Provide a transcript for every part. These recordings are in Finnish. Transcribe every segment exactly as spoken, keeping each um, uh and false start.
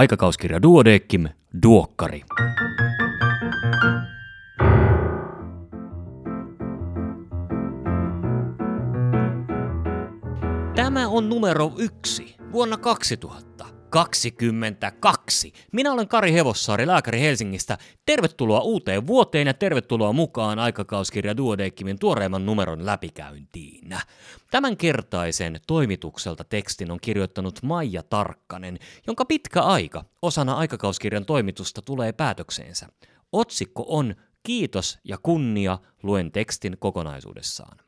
Aikakauskirja Duodecim, duokkari. Tämä on numero yksi vuonna kaksituhattakaksikymmentäkaksi. Minä olen Kari Hevossaari, lääkäri Helsingistä. Tervetuloa uuteen vuoteen ja tervetuloa mukaan Aikakauskirja Duodecimin tuoreimman numeron läpikäyntiin. Tämänkertaisen toimitukselta tekstin on kirjoittanut Maija Tarkkanen, jonka pitkä aika osana Aikakauskirjan toimitusta tulee päätökseensä. Otsikko on Kiitos ja kunnia, luen tekstin kokonaisuudessaan.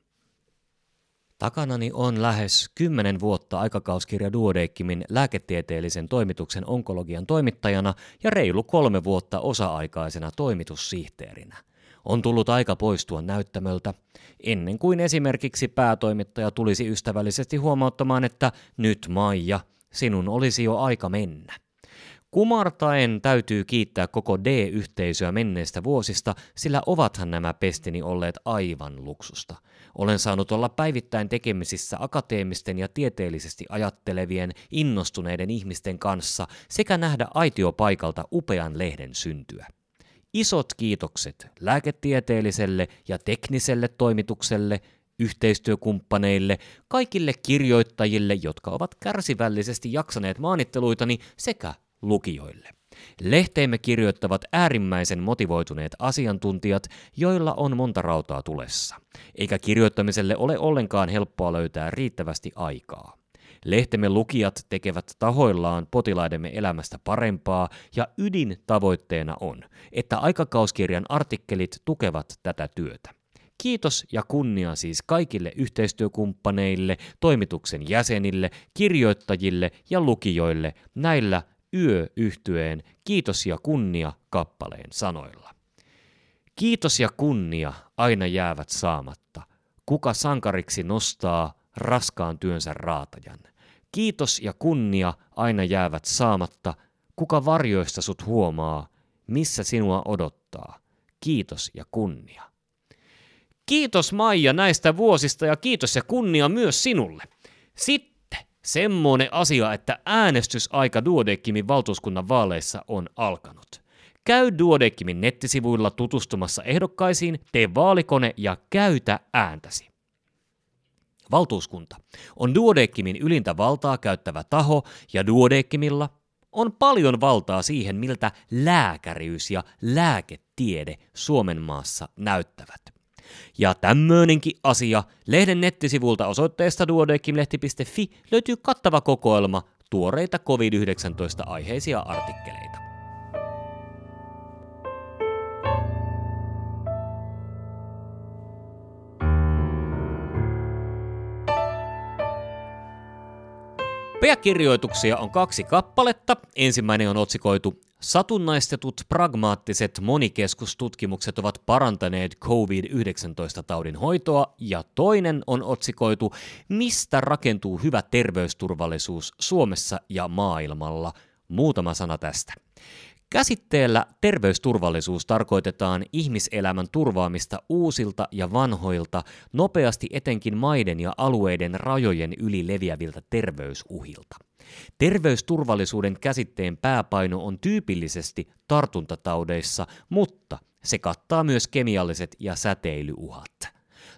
Takanani on lähes kymmenen vuotta Aikakauskirja Duodecimin lääketieteellisen toimituksen onkologian toimittajana ja reilu kolme vuotta osa-aikaisena toimitussihteerinä. On tullut aika poistua näyttämöltä, ennen kuin esimerkiksi päätoimittaja tulisi ystävällisesti huomauttamaan, että nyt Maija, sinun olisi jo aika mennä. Kumartaen täytyy kiittää koko D-yhteisöä menneistä vuosista, sillä ovathan nämä pestini olleet aivan luksusta. Olen saanut olla päivittäin tekemisissä akateemisten ja tieteellisesti ajattelevien, innostuneiden ihmisten kanssa sekä nähdä aitiopaikalta upean lehden syntyä. Isot kiitokset lääketieteelliselle ja tekniselle toimitukselle, yhteistyökumppaneille, kaikille kirjoittajille, jotka ovat kärsivällisesti jaksaneet maanitteluitani sekä lukijoille. Lehteemme kirjoittavat äärimmäisen motivoituneet asiantuntijat, joilla on monta rautaa tulessa, eikä kirjoittamiselle ole ollenkaan helppoa löytää riittävästi aikaa. Lehtemme lukijat tekevät tahoillaan potilaidemme elämästä parempaa ja ydin tavoitteena on, että Aikakauskirjan artikkelit tukevat tätä työtä. Kiitos ja kunnia siis kaikille yhteistyökumppaneille, toimituksen jäsenille, kirjoittajille ja lukijoille näillä yöyhtyeen Kiitos ja kunnia kappaleen sanoilla. Kiitos ja kunnia aina jäävät saamatta. Kuka sankariksi nostaa raskaan työnsä raatajan? Kiitos ja kunnia aina jäävät saamatta. Kuka varjoista sut huomaa, missä sinua odottaa? Kiitos ja kunnia. Kiitos Maija näistä vuosista ja kiitos ja kunnia myös sinulle. Sitten semmoinen asia, että äänestysaika Duodecimin valtuuskunnan vaaleissa on alkanut. Käy Duodecimin nettisivuilla tutustumassa ehdokkaisiin, tee vaalikone ja käytä ääntäsi. Valtuuskunta on Duodecimin ylintä valtaa käyttävä taho ja Duodecimilla on paljon valtaa siihen, miltä lääkäriys ja lääketiede Suomen maassa näyttävät. Ja tämmöinenkin asia, lehden nettisivulta osoitteesta duodecim lehti piste fi löytyy kattava kokoelma tuoreita covid yhdeksäntoista-aiheisia artikkeleita. Pääkirjoituksia on kaksi kappaletta. Ensimmäinen on otsikoitu Satunnaistettut pragmaattiset monikeskustutkimukset ovat parantaneet covid yhdeksäntoista-taudin hoitoa, ja toinen on otsikoitu Mistä rakentuu hyvä terveysturvallisuus Suomessa ja maailmalla? Muutama sana tästä. Käsitteellä terveysturvallisuus tarkoitetaan ihmiselämän turvaamista uusilta ja vanhoilta, nopeasti etenkin maiden ja alueiden rajojen yli leviäviltä terveysuhilta. Terveysturvallisuuden käsitteen pääpaino on tyypillisesti tartuntataudeissa, mutta se kattaa myös kemialliset ja säteilyuhat.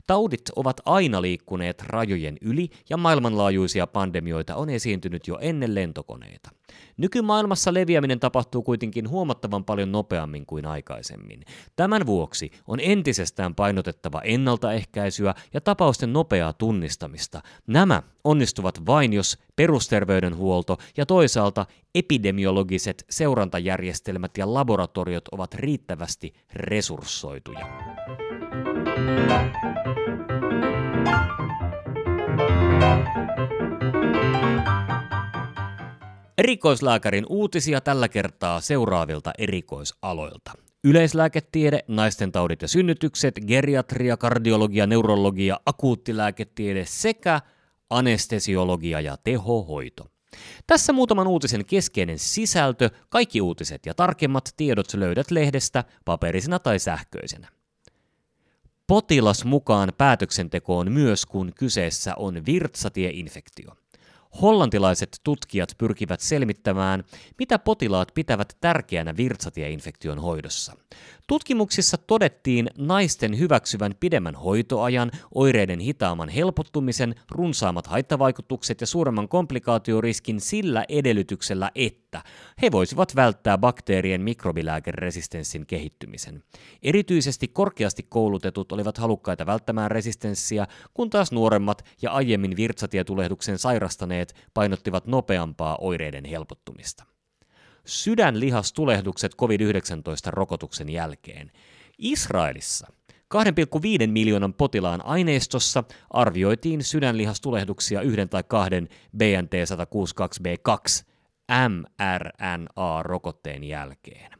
Taudit ovat aina liikkuneet rajojen yli ja maailmanlaajuisia pandemioita on esiintynyt jo ennen lentokoneita. Nykymaailmassa leviäminen tapahtuu kuitenkin huomattavan paljon nopeammin kuin aikaisemmin. Tämän vuoksi on entisestään painotettava ennaltaehkäisyä ja tapausten nopeaa tunnistamista. Nämä onnistuvat vain, jos perusterveydenhuolto ja toisaalta epidemiologiset seurantajärjestelmät ja laboratoriot ovat riittävästi resurssoituja. Erikoislääkärin uutisia tällä kertaa seuraavilta erikoisaloilta. Yleislääketiede, naistentaudit ja synnytykset, geriatria, kardiologia, neurologia, akuuttilääketiede sekä anestesiologia ja tehohoito. Tässä muutaman uutisen keskeinen sisältö, kaikki uutiset ja tarkemmat tiedot löydät lehdestä paperisena tai sähköisenä. Potilas mukaan päätöksentekoon myös, kun kyseessä on virtsatieinfektio. Hollantilaiset tutkijat pyrkivät selmittämään, mitä potilaat pitävät tärkeänä virtsatieinfektion hoidossa. Tutkimuksissa todettiin naisten hyväksyvän pidemmän hoitoajan, oireiden hitaamman helpottumisen, runsaammat haittavaikutukset ja suuremman komplikaatioriskin sillä edellytyksellä, että he voisivat välttää bakteerien mikrobilääkeresistenssin kehittymisen. Erityisesti korkeasti koulutetut olivat halukkaita välttämään resistenssiä, kun taas nuoremmat ja aiemmin virtsatietulehduksen sairastaneet painottivat nopeampaa oireiden helpottumista. Sydänlihastulehdukset covid yhdeksäntoista-rokotuksen jälkeen. Israelissa kaksi pilkku viisi miljoonan potilaan aineistossa arvioitiin sydänlihastulehduksia yhden tai kahden B N T yksi kuusi kaksi B kaksi mRNA-rokotteen jälkeen.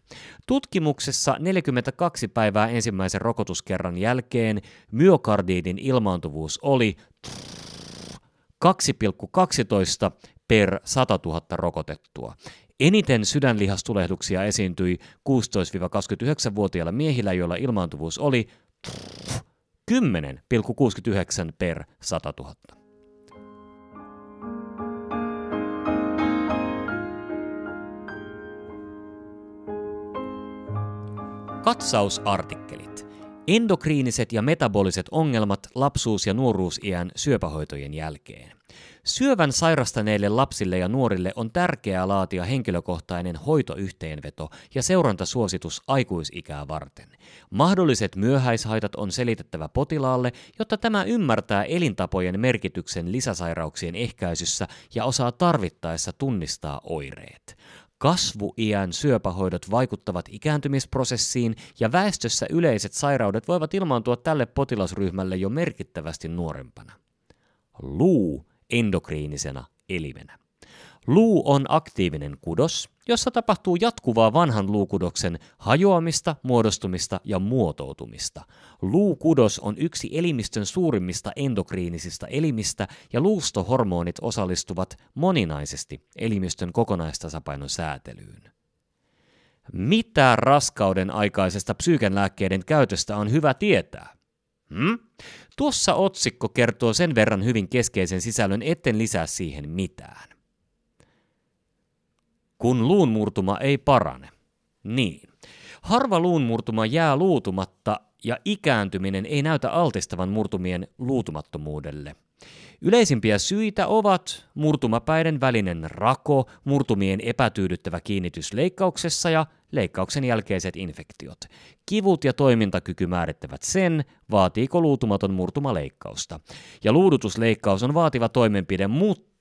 Tutkimuksessa neljäkymmentäkaksi päivää ensimmäisen rokotuskerran jälkeen myokardiitin ilmaantuvuus oli kaksi pilkku kaksitoista per satatuhatta rokotettua. Eniten sydänlihastulehduksia esiintyi kuusitoista-kaksikymmentäyhdeksänvuotiailla miehillä, joilla ilmaantuvuus oli kymmenen pilkku kuusikymmentäyhdeksän per satatuhatta. Katsausartikkelit. Endokriiniset ja metaboliset ongelmat lapsuus- ja nuoruusiän syöpähoitojen jälkeen. Syövän sairastaneille lapsille ja nuorille on tärkeää laatia henkilökohtainen hoitoyhteenveto ja seurantasuositus aikuisikää varten. Mahdolliset myöhäishaitat on selitettävä potilaalle, jotta tämä ymmärtää elintapojen merkityksen lisäsairauksien ehkäisyssä ja osaa tarvittaessa tunnistaa oireet. Kasvuiän syöpähoidot vaikuttavat ikääntymisprosessiin ja väestössä yleiset sairaudet voivat ilmaantua tälle potilasryhmälle jo merkittävästi nuorempana. Luu endokriinisena elimenä. Luu on aktiivinen kudos, jossa tapahtuu jatkuvaa vanhan luukudoksen hajoamista, muodostumista ja muotoutumista. Luukudos on yksi elimistön suurimmista endokriinisista elimistä ja luustohormonit osallistuvat moninaisesti elimistön kokonaistasapainon säätelyyn. Mitä raskauden aikaisesta psyykenlääkkeiden käytöstä on hyvä tietää? Hmm? Tuossa otsikko kertoo sen verran hyvin keskeisen sisällön, etten lisää siihen mitään. Kun luunmurtuma ei parane. Niin. Harva luunmurtuma jää luutumatta ja ikääntyminen ei näytä altistavan murtumien luutumattomuudelle. Yleisimpiä syitä ovat murtumapäiden välinen rako, murtumien epätyydyttävä kiinnitys leikkauksessa ja leikkauksen jälkeiset infektiot. Kivut ja toimintakyky määrittävät sen, vaatiiko luutumaton murtuma leikkausta. Ja luudutusleikkaus on vaativa toimenpide, mutta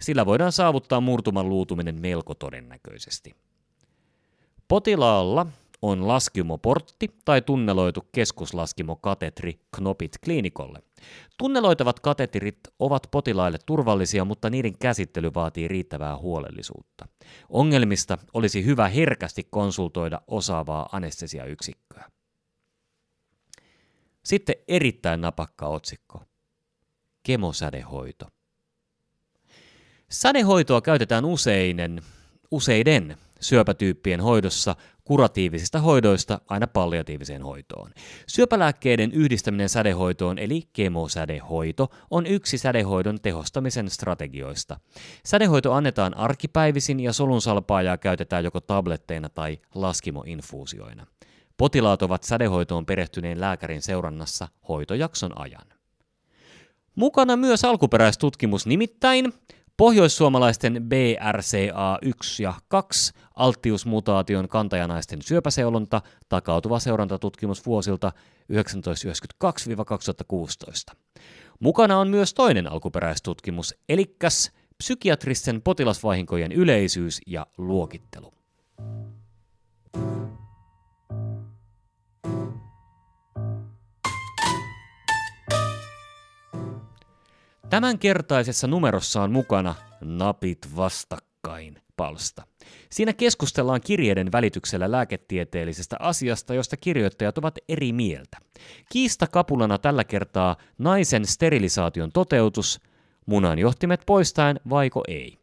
sillä voidaan saavuttaa murtuman luutuminen melko todennäköisesti. Potilaalla on laskimoportti tai tunneloitu keskuslaskimokatetri knopit kliinikolle. Tunneloitavat kateterit ovat potilaille turvallisia, mutta niiden käsittely vaatii riittävää huolellisuutta. Ongelmista olisi hyvä herkästi konsultoida osaavaa anestesiayksikköä. Sitten erittäin napakka otsikko. Kemosädehoito. Sädehoitoa käytetään useinen, useiden syöpätyyppien hoidossa kuratiivisista hoidoista aina palliatiiviseen hoitoon. Syöpälääkkeiden yhdistäminen sädehoitoon eli kemosädehoito on yksi sädehoidon tehostamisen strategioista. Sädehoito annetaan arkipäivisin ja solunsalpaajaa käytetään joko tabletteina tai laskimoinfuusioina. Potilaat ovat sädehoitoon perehtyneen lääkärin seurannassa hoitojakson ajan. Mukana myös alkuperäistutkimus, nimittäin pohjoissuomalaisten B R C A yksi ja kaksi alttiusmutaation kantajanaisten syöpäseulonta takautuva seurantatutkimus vuosilta tuhatyhdeksänsataayhdeksänkymmentäkaksi–kaksituhattakuusitoista. Mukana on myös toinen alkuperäistutkimus, elikkäs psykiatristen potilasvahinkojen yleisyys ja luokittelu. Tämänkertaisessa numerossa on mukana Napit vastakkain -palsta. Siinä keskustellaan kirjeiden välityksellä lääketieteellisestä asiasta, josta kirjoittajat ovat eri mieltä. Kiistakapulana tällä kertaa naisen sterilisaation toteutus, munanjohtimet poistaen vaiko ei.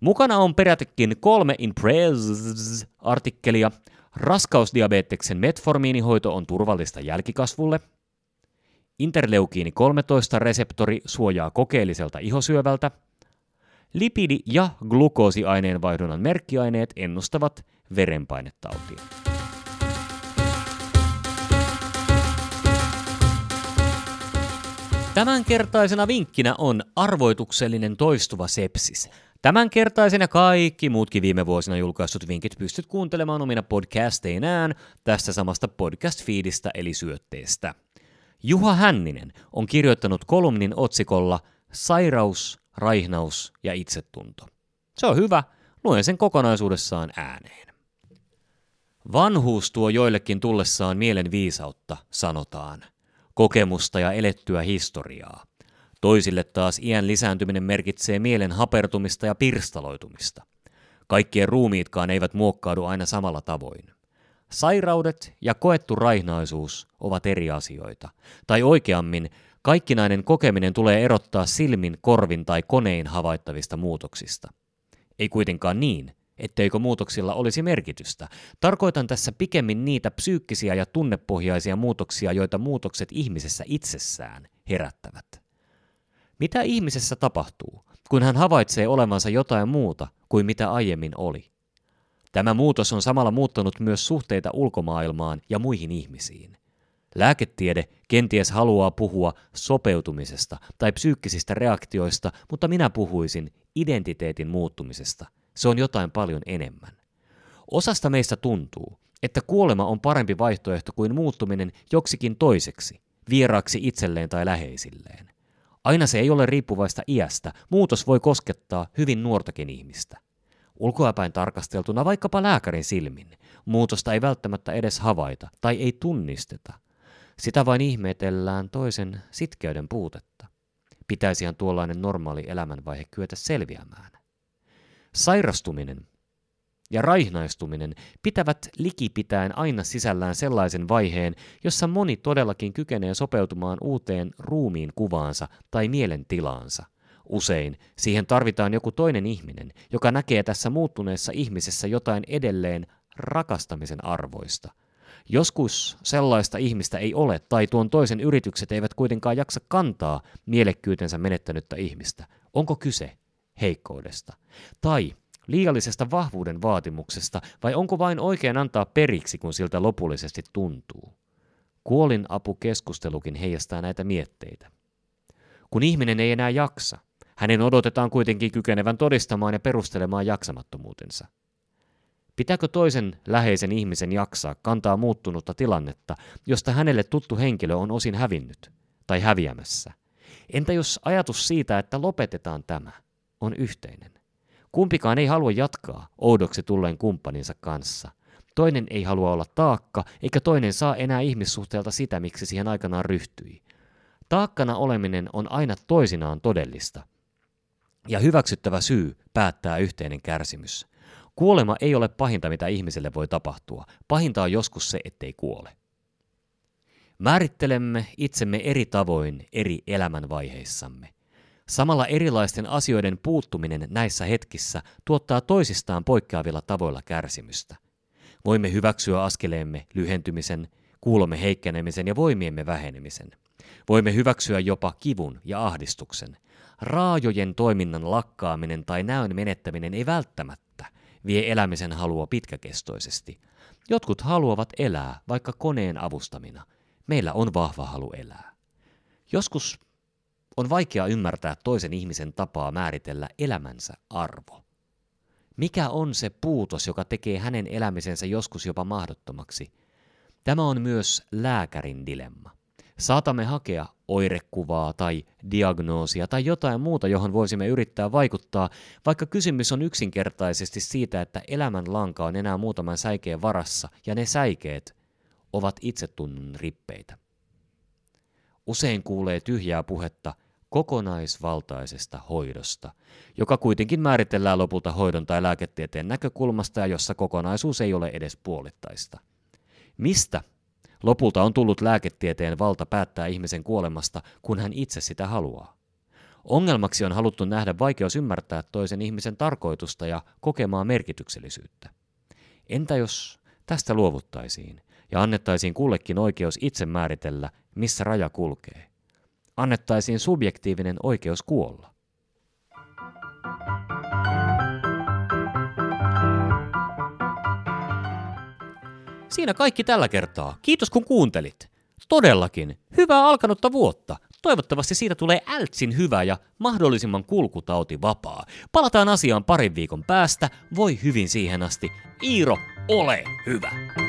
Mukana on perätikin kolme in press-artikkelia. Raskausdiabeteksen metformiinihoito on turvallista jälkikasvulle. Interleukiini kolmetoista -reseptori suojaa kokeelliselta ihosyövältä. Lipidi- ja glukoosiaineenvaihdunnan merkkiaineet ennustavat verenpainetautia. Tämänkertaisena vinkkinä on arvoituksellinen toistuva sepsis. Tämänkertaisena kaikki muutkin viime vuosina julkaistut vinkit pystyt kuuntelemaan omina podcasteinään tästä samasta podcast-feedistä eli syötteestä. Juha Hänninen on kirjoittanut kolumnin otsikolla Sairaus, raihnaus ja itsetunto. Se on hyvä, luen sen kokonaisuudessaan ääneen. Vanhuus tuo joillekin tullessaan mielen viisautta, sanotaan. Kokemusta ja elettyä historiaa. Toisille taas iän lisääntyminen merkitsee mielen hapertumista ja pirstaloitumista. Kaikkien ruumiitkaan eivät muokkaudu aina samalla tavoin. Sairaudet ja koettu raihnaisuus ovat eri asioita. Tai oikeammin, kaikkinainen kokeminen tulee erottaa silmin, korvin tai konein havaittavista muutoksista. Ei kuitenkaan niin, etteikö muutoksilla olisi merkitystä. Tarkoitan tässä pikemmin niitä psyykkisiä ja tunnepohjaisia muutoksia, joita muutokset ihmisessä itsessään herättävät. Mitä ihmisessä tapahtuu, kun hän havaitsee olevansa jotain muuta kuin mitä aiemmin oli? Tämä muutos on samalla muuttanut myös suhteita ulkomaailmaan ja muihin ihmisiin. Lääketiede kenties haluaa puhua sopeutumisesta tai psyykkisistä reaktioista, mutta minä puhuisin identiteetin muuttumisesta. Se on jotain paljon enemmän. Osasta meistä tuntuu, että kuolema on parempi vaihtoehto kuin muuttuminen joksikin toiseksi, vieraaksi itselleen tai läheisilleen. Aina se ei ole riippuvaista iästä, muutos voi koskettaa hyvin nuortakin ihmistä. Ulkoapäin tarkasteltuna vaikkapa lääkärin silmin, muutosta ei välttämättä edes havaita tai ei tunnisteta. Sitä vain ihmetellään toisen sitkeyden puutetta. Pitäisihän tuollainen normaali elämänvaihe kyetä selviämään. Sairastuminen ja raihnaistuminen pitävät likipitäen aina sisällään sellaisen vaiheen, jossa moni todellakin kykenee sopeutumaan uuteen ruumiin kuvaansa tai mielentilaansa. Usein siihen tarvitaan joku toinen ihminen, joka näkee tässä muuttuneessa ihmisessä jotain edelleen rakastamisen arvoista. Joskus sellaista ihmistä ei ole tai tuon toisen yritykset eivät kuitenkaan jaksa kantaa mielekkyytensä menettänyttä ihmistä. Onko kyse heikkoudesta tai liiallisesta vahvuuden vaatimuksesta, vai onko vain oikein antaa periksi, kun siltä lopullisesti tuntuu? Kuolinapukeskustelukin heijastaa näitä mietteitä. Kun ihminen ei enää jaksa, hänen odotetaan kuitenkin kykenevän todistamaan ja perustelemaan jaksamattomuutensa. Pitääkö toisen läheisen ihmisen jaksaa kantaa muuttunutta tilannetta, josta hänelle tuttu henkilö on osin hävinnyt tai häviämässä? Entä jos ajatus siitä, että lopetetaan tämä, on yhteinen? Kumpikaan ei halua jatkaa oudoksi tulleen kumppaninsa kanssa. Toinen ei halua olla taakka, eikä toinen saa enää ihmissuhteelta sitä, miksi siihen aikanaan ryhtyi. Taakkana oleminen on aina toisinaan todellista. Ja hyväksyttävä syy päättää yhteinen kärsimys. Kuolema ei ole pahinta, mitä ihmiselle voi tapahtua. Pahinta on joskus se, ettei kuole. Määrittelemme itsemme eri tavoin eri elämänvaiheissamme. Samalla erilaisten asioiden puuttuminen näissä hetkissä tuottaa toisistaan poikkeavilla tavoilla kärsimystä. Voimme hyväksyä askeleemme lyhentymisen, kuulomme heikkenemisen ja voimiemme vähenemisen. Voimme hyväksyä jopa kivun ja ahdistuksen. Raajojen toiminnan lakkaaminen tai näön menettäminen ei välttämättä vie elämisen halua pitkäkestoisesti. Jotkut haluavat elää vaikka koneen avustamina. Meillä on vahva halu elää. Joskus on vaikea ymmärtää toisen ihmisen tapaa määritellä elämänsä arvo. Mikä on se puutos, joka tekee hänen elämisensä joskus jopa mahdottomaksi? Tämä on myös lääkärin dilemma. Saatamme hakea oirekuvaa tai diagnoosia tai jotain muuta, johon voisimme yrittää vaikuttaa, vaikka kysymys on yksinkertaisesti siitä, että elämän lanka on enää muutaman säikeen varassa ja ne säikeet ovat itsetunnon rippeitä. Usein kuulee tyhjää puhetta kokonaisvaltaisesta hoidosta, joka kuitenkin määritellään lopulta hoidon tai lääketieteen näkökulmasta ja jossa kokonaisuus ei ole edes puolittaista. Mistä lopulta on tullut lääketieteen valta päättää ihmisen kuolemasta, kun hän itse sitä haluaa? Ongelmaksi on haluttu nähdä vaikeus ymmärtää toisen ihmisen tarkoitusta ja kokemaa merkityksellisyyttä. Entä jos tästä luovuttaisiin ja annettaisiin kullekin oikeus itse määritellä, missä raja kulkee? Annettaisiin subjektiivinen oikeus kuolla. Siinä kaikki tällä kertaa. Kiitos kun kuuntelit. Todellakin. Hyvää alkanutta vuotta. Toivottavasti siitä tulee ältsin hyvä ja mahdollisimman kulkutautivapaa. Palataan asiaan parin viikon päästä. Voi hyvin siihen asti. Iiro, ole hyvä!